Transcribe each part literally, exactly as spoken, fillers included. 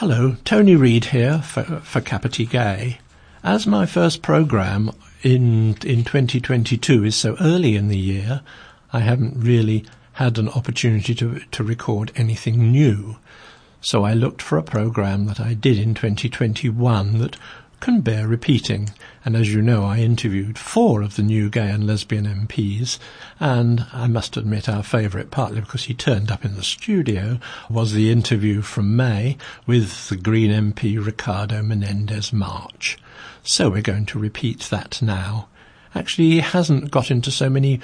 Hello, Tony Reid here for, for Kapiti Gay. As my first programme in in twenty twenty-two is so early in the year, I haven't really had an opportunity to to record anything new. So I looked for a programme that I did in twenty twenty-one that can bear repeating. And as you know, I interviewed four of the new gay and lesbian M Ps, and I must admit our favourite, partly because he turned up in the studio, was the interview from May with the Green M P Ricardo Menéndez March. So we're going to repeat that now. Actually, he hasn't got into so many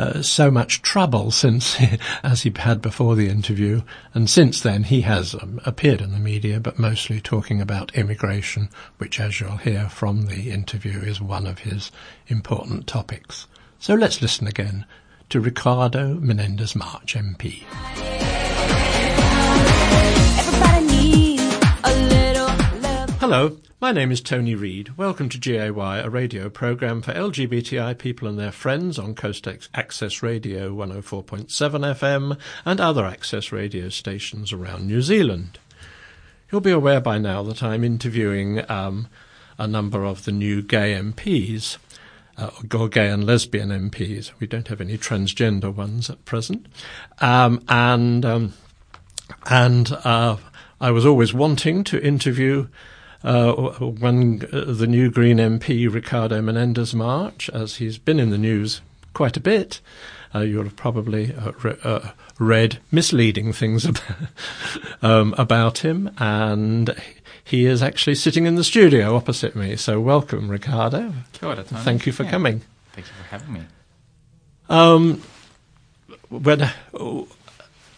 Uh, so much trouble since, as he had before the interview, and since then he has um, appeared in the media, but mostly talking about immigration, which, as you'll hear from the interview, is one of his important topics. So let's listen again to Ricardo Menéndez March, M P. Hello, my name is Tony Reid. Welcome to G A Y, a radio programme for L G B T I people and their friends on Coast Access Radio one oh four point seven F M and other access radio stations around New Zealand. You'll be aware by now that I'm interviewing um, a number of the new gay M Ps, uh, or gay and lesbian M Ps. We don't have any transgender ones at present. Um, and um, and uh, I was always wanting to interview Uh, one, uh, the new Green M P, Ricardo Menéndez March, as he's been in the news quite a bit. Uh, you'll have probably uh, re- uh, read misleading things about, um, about him, and he is actually sitting in the studio opposite me. So welcome, Ricardo. Kia ora, Tony. Thank you for yeah. coming. Thank you for having me. Um, when oh,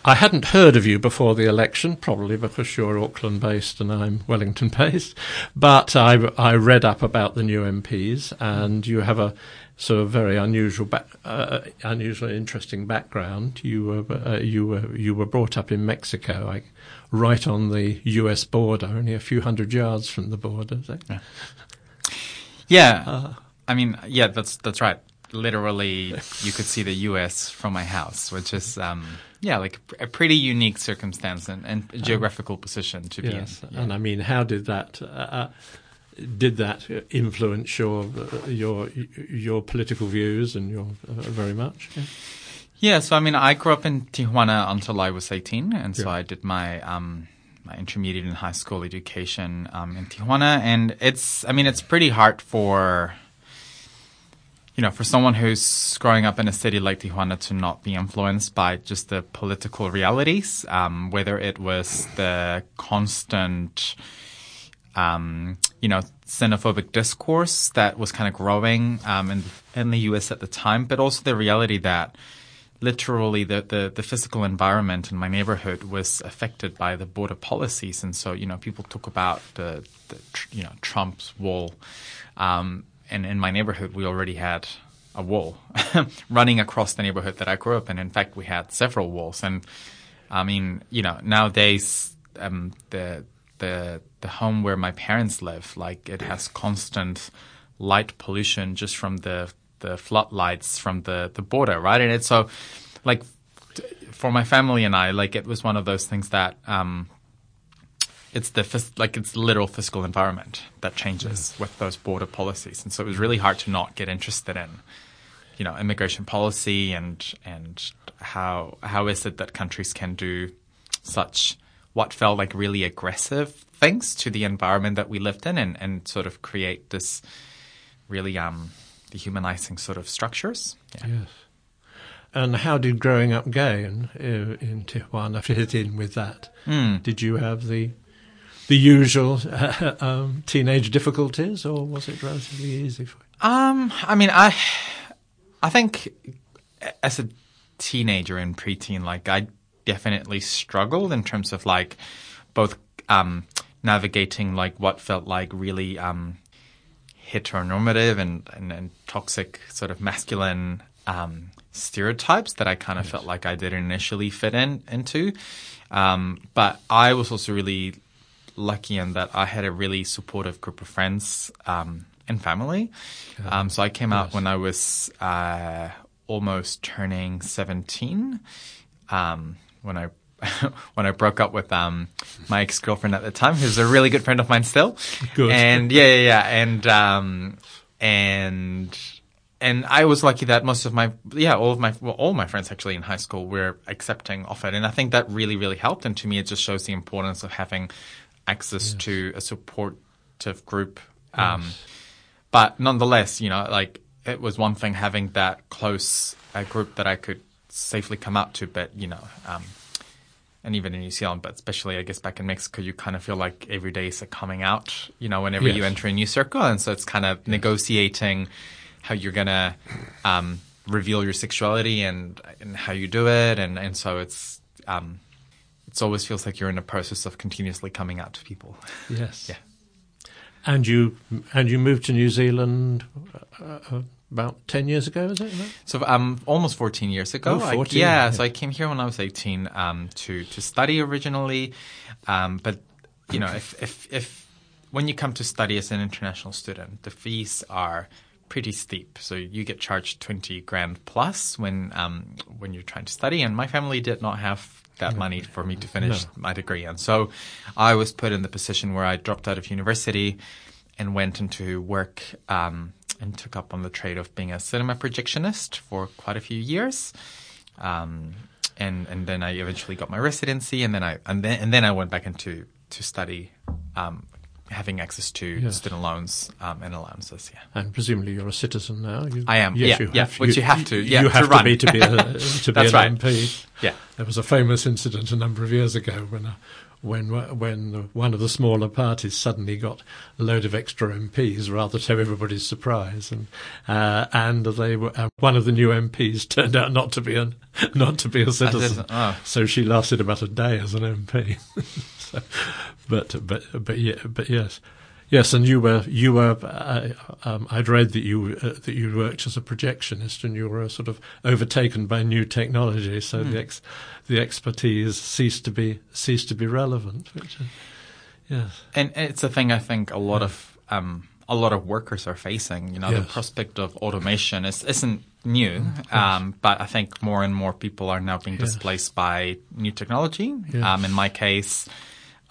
I hadn't heard of you before the election, probably because you're Auckland-based and I'm Wellington-based, but I, I read up about the new M Ps, and you have a sort of very unusual, ba- uh, unusually interesting background. You were uh, you were you were brought up in Mexico, like, right on the U S border, only a few hundred yards from the border. Is that? Yeah, yeah. Uh, I mean, yeah, that's that's right. Literally, you could see the U S from my house, which is. Um, Yeah, like a pretty unique circumstance and, and geographical um, position to yes, be in. Yeah. And I mean, how did that uh, did that influence your your your political views and your uh, very much? Yeah. yeah, so I mean, I grew up in Tijuana until I was eighteen, and so yeah. I did my um, my intermediate and high school education um, in Tijuana, and it's I mean, it's pretty hard for. You know, for someone who's growing up in a city like Tijuana to not be influenced by just the political realities, um, whether it was the constant, um, you know, xenophobic discourse that was kind of growing um, in, in the U S at the time, but also the reality that literally the, the, the physical environment in my neighborhood was affected by the border policies. And so, you know, people talk about the, the you know, Trump's wall. Um, And in my neighborhood, we already had a wall running across the neighborhood that I grew up in. In fact, we had several walls. And I mean, you know, nowadays um, the the the home where my parents live, like, it has constant light pollution just from the the floodlights from the, the border, right? And it's so, like, for my family and I, like, it was one of those things that. Um, It's the like it's the literal physical environment that changes yeah. with those border policies, and so it was really hard to not get interested in, you know, immigration policy and and how how is it that countries can do such what felt like really aggressive things to the environment that we lived in, and, and sort of create this really um, dehumanizing sort of structures. Yeah. Yes. And how did growing up gay in in Tijuana fit in with that? Mm. Did you have the The usual uh, um, teenage difficulties, or was it relatively easy for you? Um, I mean, I, I think as a teenager and preteen, like, I definitely struggled in terms of, like, both um, navigating, like, what felt like really um, heteronormative and, and, and toxic sort of masculine um, stereotypes that I kind of yes. felt like I didn't initially fit in into. Um, but I was also really lucky in that I had a really supportive group of friends um, and family. Um, so I came out yes. when I was uh, almost turning seventeen, um, when I when I broke up with um my ex-girlfriend at the time, who's a really good friend of mine still. Good. And yeah, yeah, yeah. And um and and I was lucky that most of my yeah, all of my well, all my friends actually in high school were accepting of it. And I think that really, really helped. And to me, it just shows the importance of having access yes. to a supportive group. Um yes. But nonetheless, you know, like it was one thing having that close uh, group that I could safely come out to, but you know, um, and even in New Zealand, but especially I guess back in Mexico, you kind of feel like every day is a coming out, you know, whenever yes. you enter a new circle. And so it's kind of yes. negotiating how you're going to um, reveal your sexuality and, and how you do it. And, and so it's, um, it always feels like you're in a process of continuously coming out to people. Yes. Yeah. And you and you moved to New Zealand uh, about ten years ago, is it? So um, almost fourteen years ago. Oh, fourteen, I, yeah, yeah. So I came here when I was eighteen um, to to study originally, um, but you know, if, if if when you come to study as an international student, the fees are pretty steep. So you get charged twenty grand plus when um, when you're trying to study, and my family did not have that money for me to finish no. my degree. And so I was put in the position where I dropped out of university and went into work um, and took up on the trade of being a cinema projectionist for quite a few years. Um, and, and then I eventually got my residency and then I and then, and then I went back into to study, um, having access to yes. student loans um, and allowances. Yeah. And presumably you're a citizen now. You, I am. Yes, yeah, you yeah. Have, which you, you have to. Yeah, you have to, to be to be, a, to be an right. M P. Yeah. There was a famous incident a number of years ago when a, when when one of the smaller parties suddenly got a load of extra M Ps, rather to everybody's surprise, and uh, and they were uh, one of the new M Ps turned out not to be an not to be a citizen, oh. so she lasted about a day as an M P. so, but but but yeah, but yes, yes, and you were you were I, um, I'd read that you uh, that you worked as a projectionist, and you were sort of overtaken by new technology, so mm. the ex. The expertise ceased to be ceased to be relevant. Which, uh, yes, and it's a thing I think a lot yeah. of um, a lot of workers are facing. You know, yes. the prospect of automation is, isn't new, mm, um, but I think more and more people are now being yes. displaced by new technology. Yes. Um, in my case,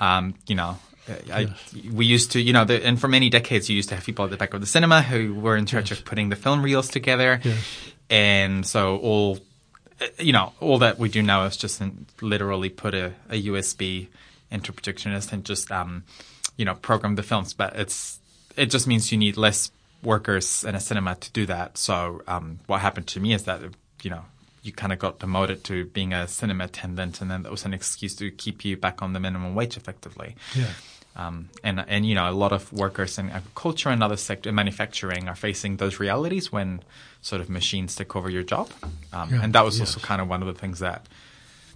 um, you know. I, yes. We used to, you know, the, and for many decades, you used to have people at the back of the cinema who were in charge yes. of putting the film reels together. Yes. And so all, you know, all that we do now is just in, literally put a, a U S B into projectionist and just, um, you know, program the films. But it's it just means you need less workers in a cinema to do that. So um, what happened to me is that, you know, you kind of got demoted to being a cinema attendant, and then that was an excuse to keep you back on the minimum wage effectively. Yeah. Um, and, and, you know, a lot of workers in agriculture and other sector manufacturing are facing those realities when sort of machines take over your job. Um, yeah, and that was yes. also kind of one of the things that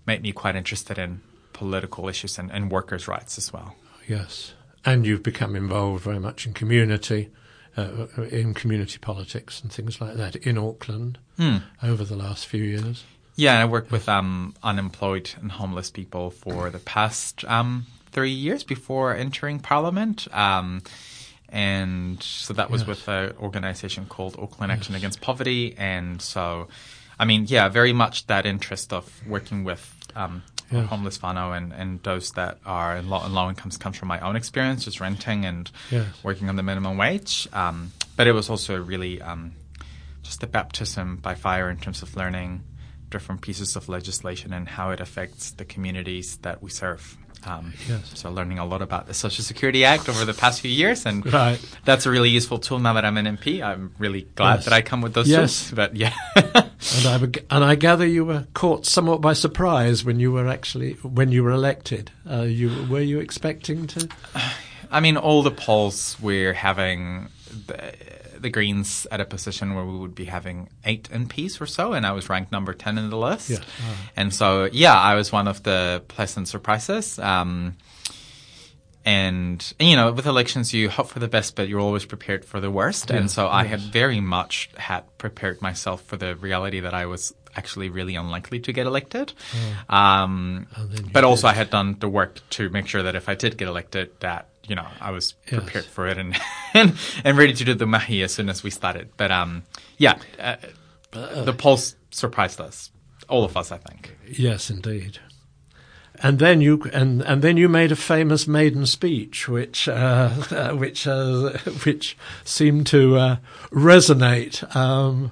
made me quite interested in political issues and, and workers' rights as well. Yes. And you've become involved very much in community, uh, in community politics and things like that in Auckland mm. over the last few years. Yeah, and I worked with um, unemployed and homeless people for the past um three years before entering Parliament. Um, and so that was yes. with an organisation called Auckland Action yes. Against Poverty. And so, I mean, yeah, very much that interest of working with um, yes. homeless whānau and, and those that are in low, in low incomes comes from my own experience, just renting and yes. working on the minimum wage. Um, but it was also really um, just the baptism by fire in terms of learning different pieces of legislation and how it affects the communities that we serve. Um, yes. So learning a lot about the Social Security Act over the past few years, and right. that's a really useful tool now that I'm an M P. I'm really glad yes. that I come with those yes. tools. But yeah, and, I, and I gather you were caught somewhat by surprise when you were actually when you were elected. Uh, you were you expecting to? I mean, all the polls we're having. The, the Greens at a position where we would be having eight M Ps or so, and I was ranked number ten in the list. Yeah. Oh. And so, yeah, I was one of the pleasant surprises. Um, and, you know, with elections, you hope for the best, but you're always prepared for the worst. Yes. And so yes. I had very much had prepared myself for the reality that I was actually really unlikely to get elected. Oh. Um, but did. Also I had done the work to make sure that if I did get elected, that you know, I was prepared yes. for it and, and and ready to do the mahi as soon as we started. But um, yeah, uh, but, uh, the polls surprised us, all of us, I think. Yes, indeed. And then you and, and then you made a famous maiden speech, which uh, which uh, which seemed to uh, resonate. Um,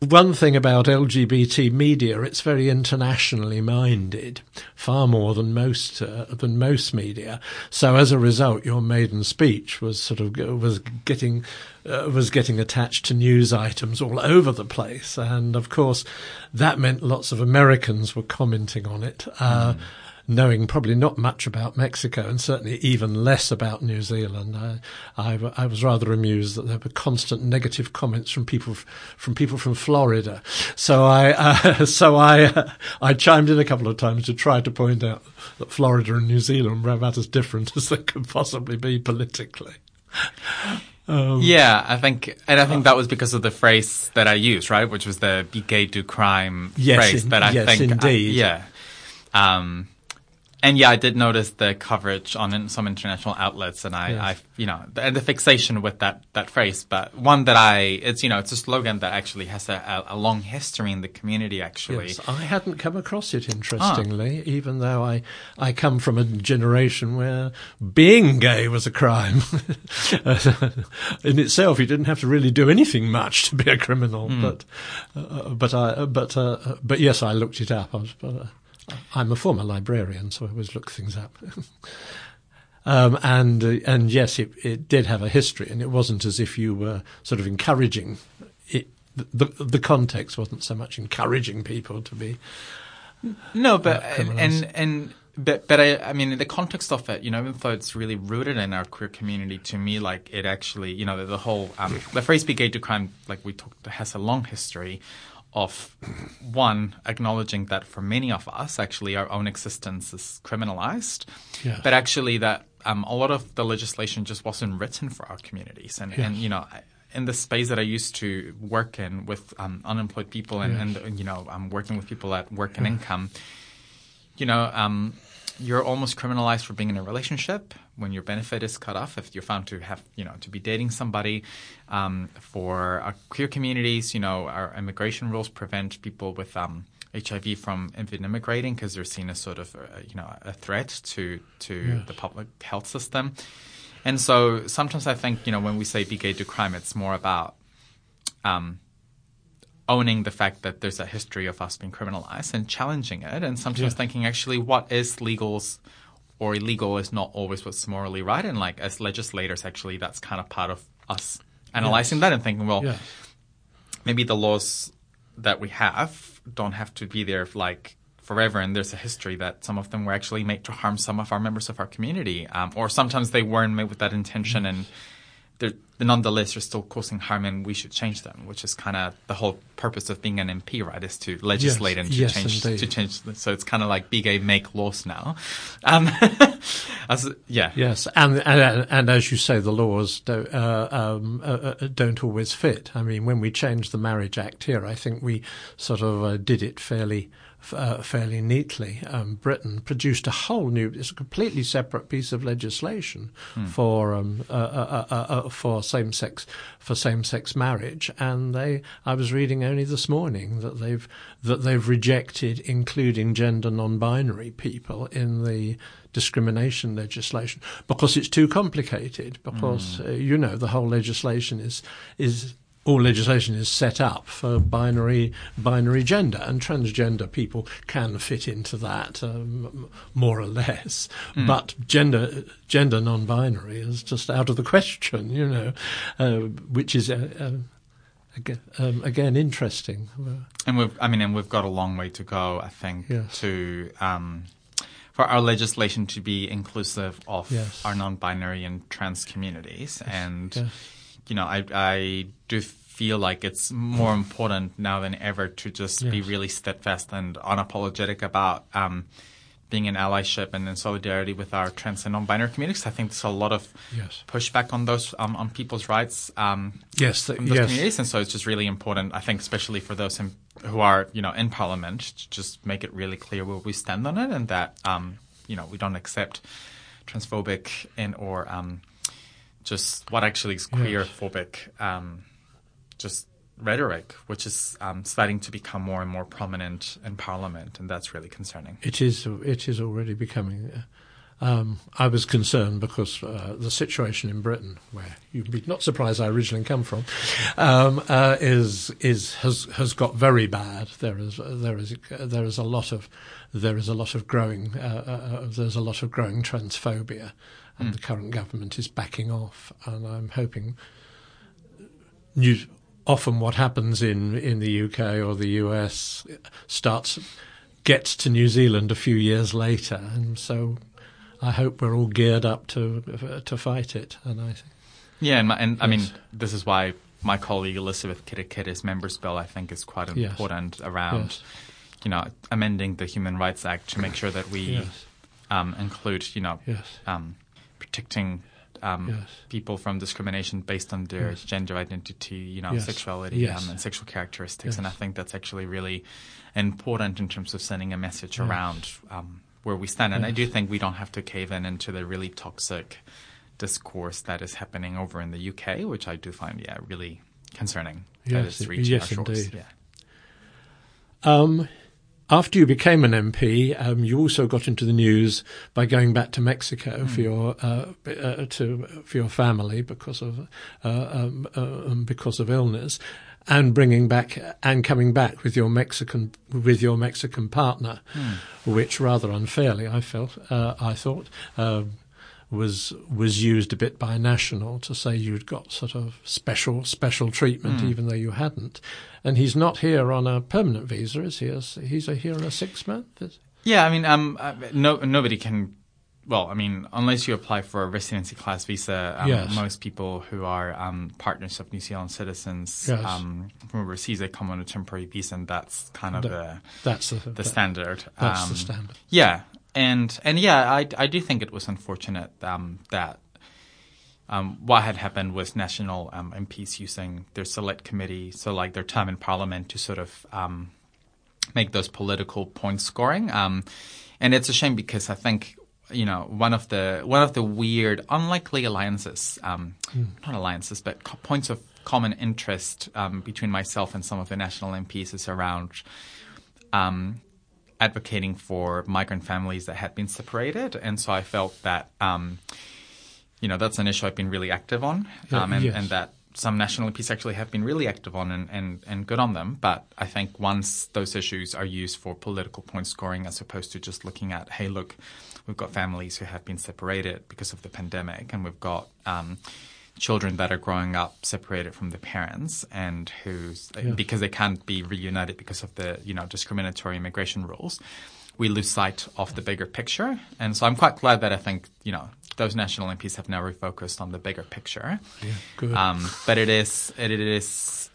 one thing about L G B T media, it's very internationally minded, far more than most uh, than most media. So as a result, your maiden speech was sort of was getting uh, was getting attached to news items all over the place, and of course, that meant lots of Americans were commenting on it. Uh, mm. Knowing probably not much about Mexico and certainly even less about New Zealand, I, I, I was rather amused that there were constant negative comments from people f- from people from Florida. So I uh, so I uh, I chimed in a couple of times to try to point out that Florida and New Zealand were about as different as they could possibly be politically. Um, yeah, I think, and I think that was because of the phrase that I used, right, which was the "be gay, do crime" yes, phrase. In, that I yes, think, indeed, I, yeah. Um, And yeah, I did notice the coverage on some international outlets, and I, yes. I you know, and the fixation with that, that phrase. But one that I, it's you know, it's a slogan that actually has a, a long history in the community. Actually, yes, I hadn't come across it, interestingly, ah. even though I, I come from a generation where being gay was a crime in itself. You didn't have to really do anything much to be a criminal. Mm. But, uh, but I, but, uh, but yes, I looked it up. I was, uh, I'm a former librarian, so I always look things up. um, and uh, and yes, it, it did have a history, and it wasn't as if you were sort of encouraging it. The, the, the context wasn't so much encouraging people to be. No, but uh, and and but but I, I mean, the context of it, you know, even though it's really rooted in our queer community, to me, like it actually, you know, the, the whole um, the phrase "be gay to crime," like we talked, has a long history. Of one, acknowledging that for many of us, actually, our own existence is criminalized, yeah. but actually that um, a lot of the legislation just wasn't written for our communities. And, yes. and you know, in the space that I used to work in with um, unemployed people and, yes. and you know, I'm um, working with people at work and income, you know, um, you're almost criminalized for being in a relationship when your benefit is cut off, if you're found to have, you know, to be dating somebody. Um, for our queer communities, you know, our immigration rules prevent people with um, H I V from even immigrating because they're seen as sort of, uh, you know, a threat to, to yes. the public health system. And so sometimes I think, you know, when we say be gay, do crime, it's more about um, owning the fact that there's a history of us being criminalized and challenging it, and sometimes yeah. thinking actually what is legal's or illegal is not always what's morally right. And like as legislators, actually, that's kind of part of us analyzing yes. that and thinking, well, yes. maybe the laws that we have don't have to be there like forever. And there's a history that some of them were actually made to harm some of our members of our community. Um, or sometimes they weren't made with that intention and they're, nonetheless, they're still causing harm and we should change them, which is kind of the whole purpose of being an M P, right, is to legislate yes, and to yes, change. Indeed. to change. So it's kind of like be gay, make laws now. Um, as, yeah. Yes, and, and and as you say, the laws don't, uh, um, uh, don't always fit. I mean, when we changed the Marriage Act here, I think we sort of uh, did it fairly Uh, fairly neatly. Um, Britain produced a whole new, it's a completely separate piece of legislation mm. for um, uh, uh, uh, uh, for same sex for same sex marriage, and they. I was reading only this morning that they've that they've rejected including gender non-binary people in the discrimination legislation because it's too complicated. Because mm. uh, you know the whole legislation is is. All legislation is set up for binary binary gender, and transgender people can fit into that um, more or less. Mm. But gender gender non-binary is just out of the question, you know, uh, which is uh, uh, again, um, again interesting. And we've, I mean, and we've got a long way to go, I think, yes. to um, for our legislation to be inclusive of yes. our non-binary and trans communities, yes. and. Yes. You know, I I do feel like it's more important now than ever to just yes. be really steadfast and unapologetic about um, being in allyship and in solidarity with our trans and non-binary communities. I think there's a lot of yes. pushback on those um, on people's rights um, yes, that, from those yes. communities, and so it's just really important. I think, especially for those in, who are you know in Parliament, to just make it really clear where we stand on it, and that um, you know we don't accept transphobic and or um, just what actually is queer phobic, um, just rhetoric, which is um, starting to become more and more prominent in Parliament, and that's really concerning. It is. It is already becoming. Uh, um, I was concerned because uh, the situation in Britain, where you'd be not surprised I originally come from, um, uh, is is has has got very bad. There is there is there is a lot of there is a lot of growing uh, uh, there's a lot of growing transphobia, and mm. the current government is backing off, and I'm hoping. New, often what happens in, in the U K or the U S starts gets to New Zealand a few years later, and so I hope we're all geared up to uh, to fight it. And I think, yeah, and, my, and yes. I mean, this is why my colleague Elizabeth Kedikidis' Members' Bill I think is quite important yes. around yes. you know amending the Human Rights Act to make sure that we yes. um, include you know yes. um, protecting. Um, yes. people from discrimination based on their yes. gender identity, you know, yes. sexuality yes. Um, and sexual characteristics. Yes. And I think that's actually really important in terms of sending a message yes. around um, where we stand. And yes. I do think we don't have to cave in into the really toxic discourse that is happening over in the U K, which I do find, yeah, really concerning. Yes, that it's reaching yes, our shores. Yeah. Um, After you became an M P, um, you also got into the news by going back to Mexico mm. for your uh, uh, to for your family because of uh, um, uh, because of illness, and bringing back and coming back with your Mexican with your Mexican partner, mm. which rather unfairly I felt uh, I thought uh, was was used a bit by National to say you'd got sort of special special treatment mm. even though you hadn't. And he's not here on a permanent visa, is he? He's here on a six-month? Yeah, I mean, um, no, nobody can... Well, I mean, unless you apply for a residency class visa, um, yes. most people who are um, partners of New Zealand citizens yes. um, from overseas, they come on a temporary visa, and that's kind of that, the, that's the, the that, standard. That's um, the standard. Yeah, and and yeah, I, I do think it was unfortunate um, that Um, what had happened was National um, M Ps using their select committee, so like their time in Parliament, to sort of um, make those political point scoring. Um, and it's a shame because I think, you know, one of the one of the weird, unlikely alliances, um, mm. not alliances, but co- points of common interest um, between myself and some of the National M Ps is around um, advocating for migrant families that had been separated. And so I felt that... Um, You know, that's an issue I've been really active on um, and, yes. and that some national M Ps actually have been really active on and, and, and good on them. But I think once those issues are used for political point scoring as opposed to just looking at, hey, look, we've got families who have been separated because of the pandemic and we've got um, children that are growing up separated from their parents and who yeah. because they can't be reunited because of the, you know, discriminatory immigration rules, we lose sight of the bigger picture. And so I'm quite glad that I think, you know, those national M Ps have now refocused on the bigger picture. Yeah, good. Um, but it is it, it is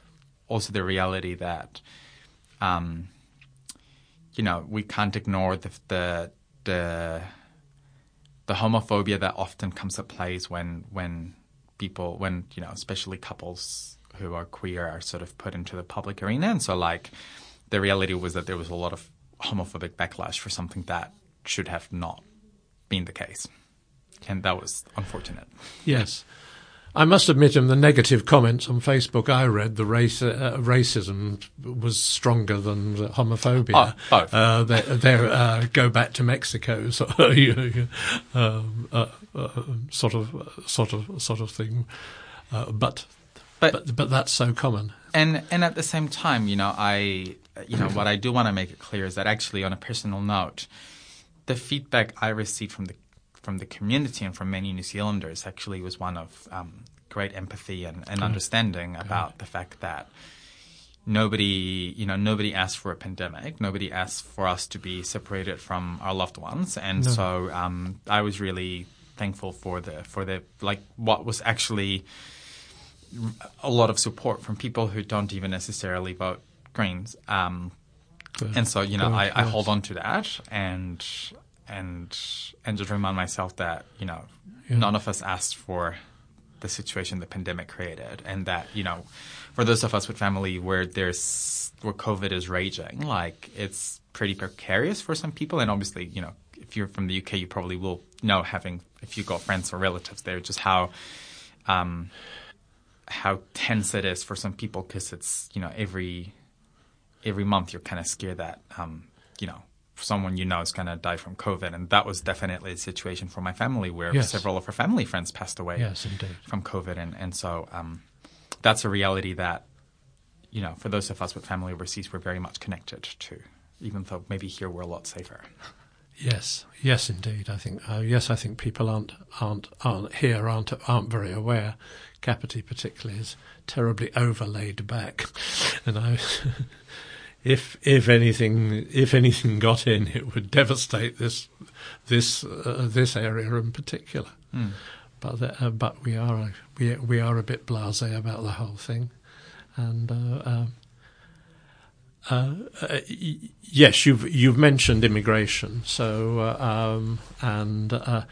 also the reality that, um, you know, we can't ignore the, the the the homophobia that often comes at plays when when people when you know especially couples who are queer are sort of put into the public arena. And so like the reality was that there was a lot of homophobic backlash for something that should have not been the case. And that was unfortunate. Yes. I must admit in the negative comments on Facebook I read, the race, uh, racism was stronger than the homophobia. Oh, oh. Uh, they, they, uh, go back to Mexico so, uh, uh, uh, sort of sort of, sort of thing. Uh, but, but, but but that's so common. And and at the same time, you know, I you know what I do want to make it clear is that actually on a personal note, the feedback I received from the from the community and from many New Zealanders actually was one of um, great empathy and, and understanding God. about the fact that nobody, you know, nobody asked for a pandemic. Nobody asked for us to be separated from our loved ones. And no. so um, I was really thankful for the, for the, like what was actually a lot of support from people who don't even necessarily vote Greens. Um, and so, you know, I, I hold on to that and, And and just remind myself that, you know, yeah. none of us asked for the situation the pandemic created, and that, you know, for those of us with family where there's where COVID is raging, like it's pretty precarious for some people. And obviously, you know, if you're from the U K, you probably will know having if you've got friends or relatives there, just how um, how tense it is for some people because it's, you know, every every month you're kind of scared that, um, you know, someone you know is going to die from COVID. And that was definitely a situation for my family where yes. several of her family friends passed away yes, indeed. from COVID. And, and so um, that's a reality that, you know, for those of us with family overseas, we're very much connected to, even though maybe here we're a lot safer. Yes, yes, indeed. I think uh, yes, I think people aren't aren't aren't here aren't aren't very aware. Kapiti particularly is terribly overlaid back, and I, if if anything if anything got in, it would devastate this this uh, this area in particular. Mm. But the, uh, but we are we we are a bit blasé about the whole thing, and. Uh, uh, Uh, uh, yes, you've you've mentioned immigration, so uh, um, and uh,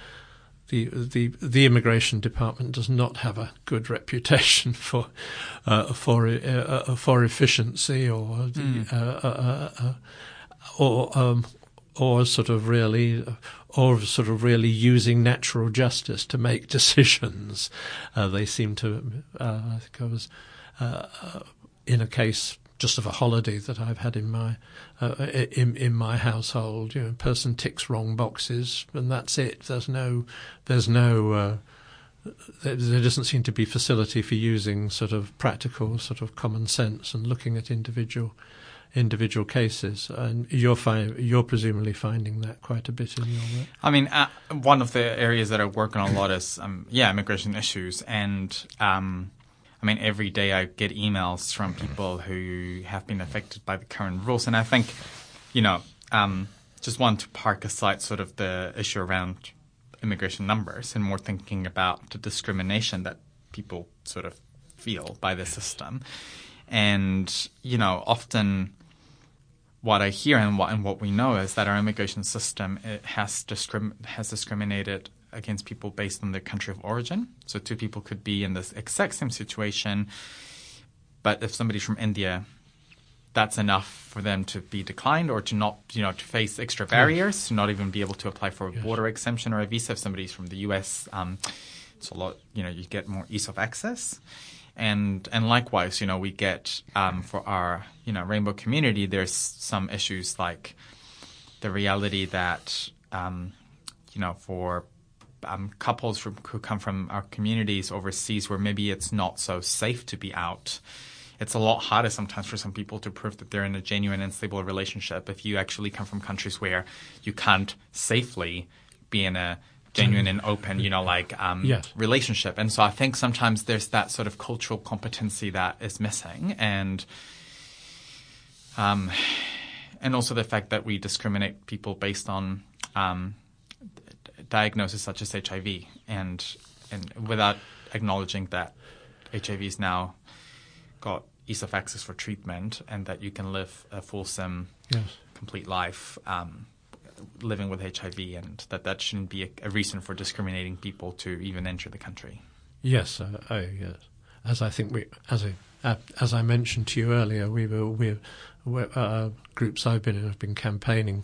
the the the immigration department does not have a good reputation for uh, for uh, for efficiency or the, mm. uh, uh, uh, uh, or um, or sort of really or sort of really using natural justice to make decisions. Uh, they seem to. Uh, I think I was uh, in a case. Just of a holiday that I've had in my uh, in in my household, you know, a person ticks wrong boxes and that's it. There's no, there's no, uh, there, there doesn't seem to be facility for using sort of practical, sort of common sense and looking at individual individual cases. And you're fi- you're presumably finding that quite a bit in your work. I mean, uh, one of the areas that I work on a lot is um, yeah, immigration issues and. Um, I mean, every day I get emails from people who have been affected by the current rules. And I think, you know, um, just want to park aside sort of the issue around immigration numbers and more thinking about the discrimination that people sort of feel by the system. And, you know, often what I hear and what, and what we know is that our immigration system it has, discrim- has discriminated against people based on their country of origin. So two people could be in this exact same situation, but if somebody's from India, that's enough for them to be declined or to not, you know, to face extra barriers, yes. to not even be able to apply for a yes. border exemption or a visa. If somebody's from the U S, um, it's a lot, you know, you get more ease of access. And and likewise, you know, we get um, for our, you know, rainbow community, there's some issues like the reality that, um, you know, for Um, couples from, who come from our communities overseas where maybe it's not so safe to be out. It's a lot harder sometimes for some people to prove that they're in a genuine and stable relationship if you actually come from countries where you can't safely be in a genuine and open, you know, like um, yes. relationship. And so I think sometimes there's that sort of cultural competency that is missing. And um, and also the fact that we discriminate people based on um, diagnoses such as H I V and and without acknowledging that H I V is now got ease of access for treatment and that you can live a fulsome, yes. complete life um, living with H I V and that that shouldn't be a, a reason for discriminating people to even enter the country. Yes, uh, oh yes. As I think we, as I uh, as I mentioned to you earlier, we were we were, uh, groups I've been in have been campaigning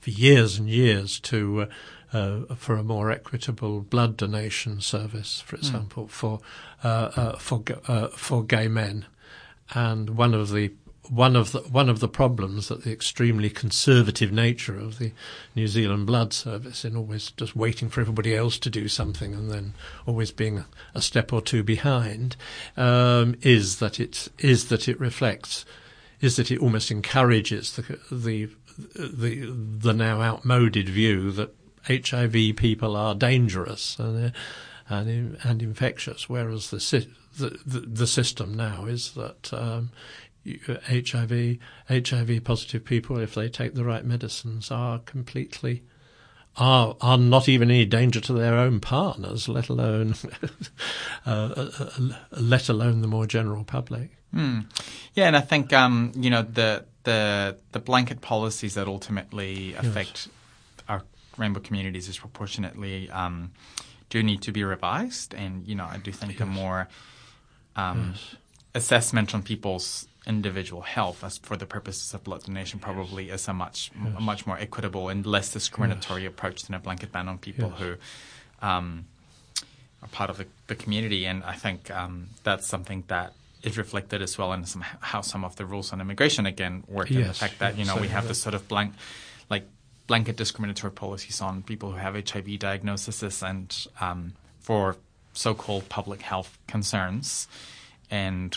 for years and years to. Uh, Uh, for a more equitable blood donation service, for example, mm. for uh, uh, for uh, for gay men, and one of the one of the one of the problems that the extremely conservative nature of the New Zealand blood service, in always just waiting for everybody else to do something and then always being a, a step or two behind, um, is that it is that it reflects, is that it almost encourages the the the, the now outmoded view that. H I V people are dangerous and and, and infectious, whereas the, the the system now is that um, H I V H I V positive people, if they take the right medicines, are completely are are not even any danger to their own partners, let alone uh, let alone the more general public. Mm. Yeah, and I think um, you know the the the blanket policies that ultimately affect. Yes. Rainbow communities disproportionately um, do need to be revised, and you know I do think yes. a more um, yes. assessment on people's individual health as for the purposes of blood donation probably yes. is a much yes. a much more equitable and less discriminatory yes. approach than a blanket ban on people yes. who um, a part of the, the community. And I think um, that's something that is reflected as well in some, how some of the rules on immigration, again, work. Yes, and the fact that, you know, we have this sort of blank, like blanket discriminatory policies on people who have H I V diagnoses and um, for so-called public health concerns. And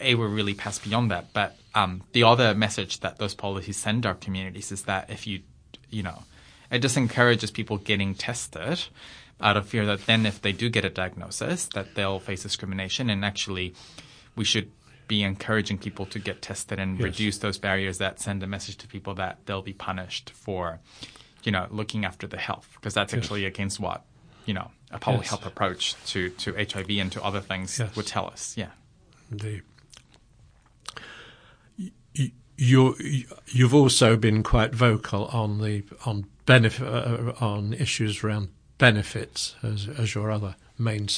A, we're really past beyond that. But um, the other message that those policies send our communities is that if you, you know, it disencourages people getting tested out of fear that then if they do get a diagnosis that they'll face discrimination. And actually we should be encouraging people to get tested and yes. reduce those barriers that send a message to people that they'll be punished for, you know, looking after the health, because that's yes. actually against what, you know, a public yes. health approach to, to H I V and to other things yes. would tell us. Yeah. Indeed. You, you've also been quite vocal on the on benefit uh, on issues around benefits as, as your other main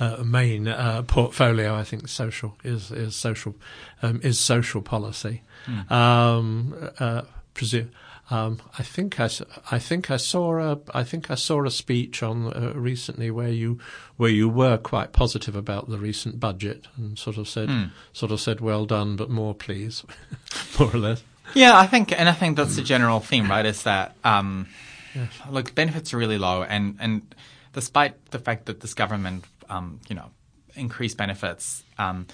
uh, main uh, portfolio. I think social is is social um, is social policy. Mm. Um, uh, presume. Um, I think I, I think I saw a I think I saw a speech on uh, recently where you where you were quite positive about the recent budget and sort of said mm. sort of said well done but more please, more or less. Yeah, I think and I think that's the general theme, right? Is that um, yes. look, benefits are really low, and, and despite the fact that this government um, you know increased benefits. Um,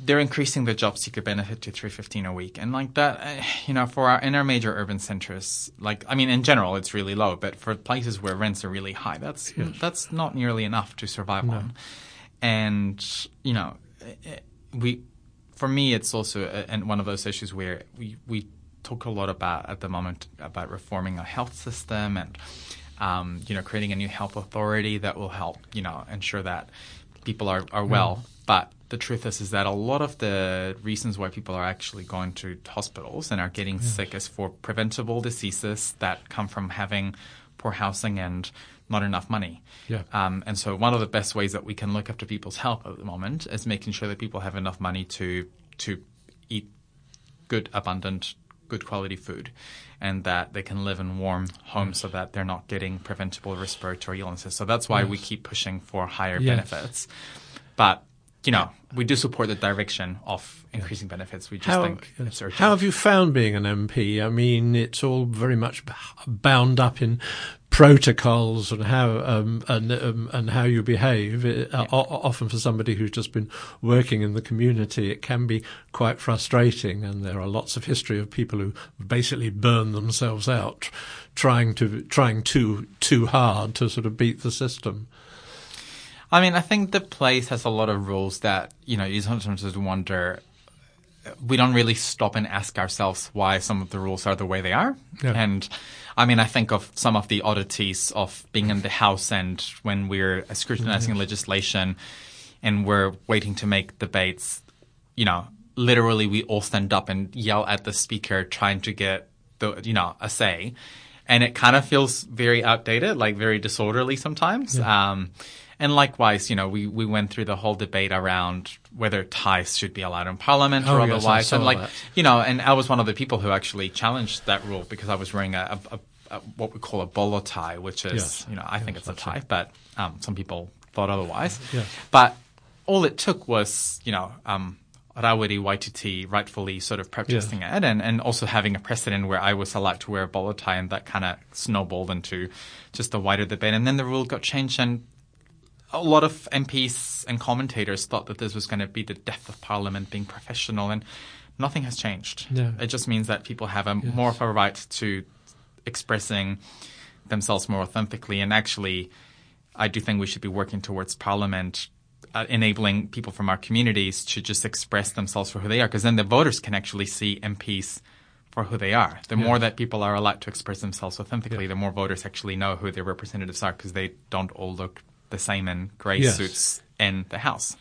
They're increasing the job seeker benefit to three hundred fifteen dollars a week. And like that, you know, for our, in our major urban centres, like, I mean, in general, it's really low. But for places where rents are really high, that's yes. that's not nearly enough to survive no. on. And, you know, it, we, for me, it's also a, and one of those issues where we, we talk a lot about at the moment about reforming our health system and, um, you know, creating a new health authority that will help, you know, ensure that people are, are well. Mm. But the truth is, is that a lot of the reasons why people are actually going to hospitals and are getting yes. sick is for preventable diseases that come from having poor housing and not enough money. Yeah. Um, and so one of the best ways that we can look after people's health at the moment is making sure that people have enough money to to eat good, abundant, good quality food and that they can live in warm homes yes. so that they're not getting preventable respiratory illnesses. So that's why yes. we keep pushing for higher yes. benefits. But you know, we do support the direction of increasing yeah. benefits. We just how, think it's urgent. How have you found being an M P? I mean, it's all very much bound up in protocols and how um, and um, and how you behave. It, yeah. uh, often for somebody who's just been working in the community, it can be quite frustrating. And there are lots of history of people who basically burn themselves out trying to trying too too hard to sort of beat the system. I mean, I think the place has a lot of rules that, you know, you sometimes just wonder, we don't really stop and ask ourselves why some of the rules are the way they are. Yeah. And, I mean, I think of some of the oddities of being in the House and when we're scrutinizing mm-hmm. legislation and we're waiting to make debates, you know, literally we all stand up and yell at the speaker trying to get, the you know, a say. And it kind of feels very outdated, like very disorderly sometimes. Yeah. Um And likewise, you know, we, we went through the whole debate around whether ties should be allowed in Parliament oh, or yes, otherwise. And like, that. you know, and I was one of the people who actually challenged that rule because I was wearing a, a, a what we call a bolo tie, which is, yes. you know, I yes, think it's a tie, right. but um, some people thought otherwise. Yes. But all it took was, you know, um, Rawiri Waititi rightfully sort of protesting yes. it and, and also having a precedent where I was allowed to wear a bolo tie and that kind of snowballed into just a wider debate. And then the rule got changed and a lot of M Ps and commentators thought that this was going to be the death of Parliament being professional, and nothing has changed. Yeah. It just means that people have a, yes. more of a right to expressing themselves more authentically. And actually, I do think we should be working towards Parliament uh, enabling people from our communities to just express themselves for who they are, because then the voters can actually see M Ps for who they are. The yeah. more that people are allowed to express themselves authentically, yeah. the more voters actually know who their representatives are, because they don't all look the same in grey yes. suits in the House.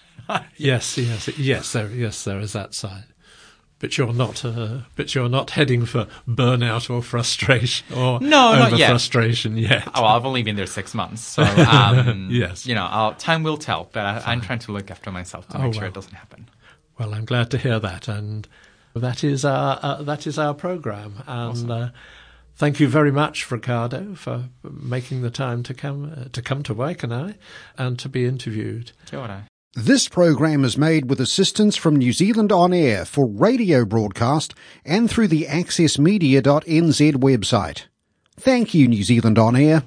yes, yes, yes. There, yes, there is that side. But you're not. Uh, but you're not heading for burnout or frustration or no, over not yet. frustration yet. Oh, well, I've only been there six months, so um, yes, you know, I'll, time will tell. But I, I'm trying to look after myself to oh, make sure well. it doesn't happen. Well, I'm glad to hear that, and that is our uh, that is our programme, and. Awesome. Uh, Thank you very much, Ricardo, for making the time to come uh, to come to Waikanae and to be interviewed. Kia ora. This program is made with assistance from New Zealand On Air for radio broadcast and through the access media dot n z website. Thank you, New Zealand On Air.